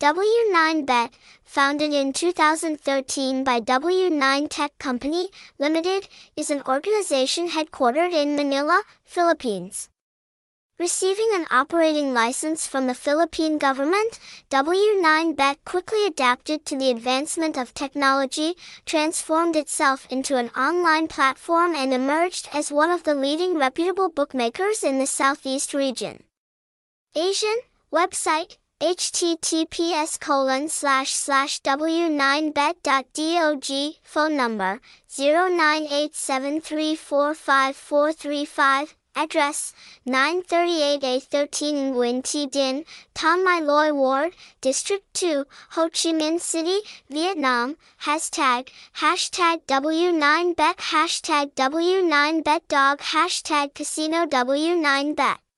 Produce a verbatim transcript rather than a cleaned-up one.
W nine bet, founded in two thousand thirteen by W nine Tech Company, Limited, is an organization headquartered in Manila, Philippines. Receiving an operating license from the Philippine government, W nine bet quickly adapted to the advancement of technology, transformed itself into an online platform and emerged as one of the leading reputable bookmakers in the Southeast region. Asian website H T T P S colon slash slash w nine bet dot dog, phone number zero nine eight seven three four five four three five, address nine thirty-eight A thirteen in Nguyễn Thị Định, Thạnh Mỹ Lợi Ward, District two, Ho Chi Minh City, Vietnam, hashtag, hashtag w nine bet, hashtag w nine bet dog, hashtag Casino W nine bet.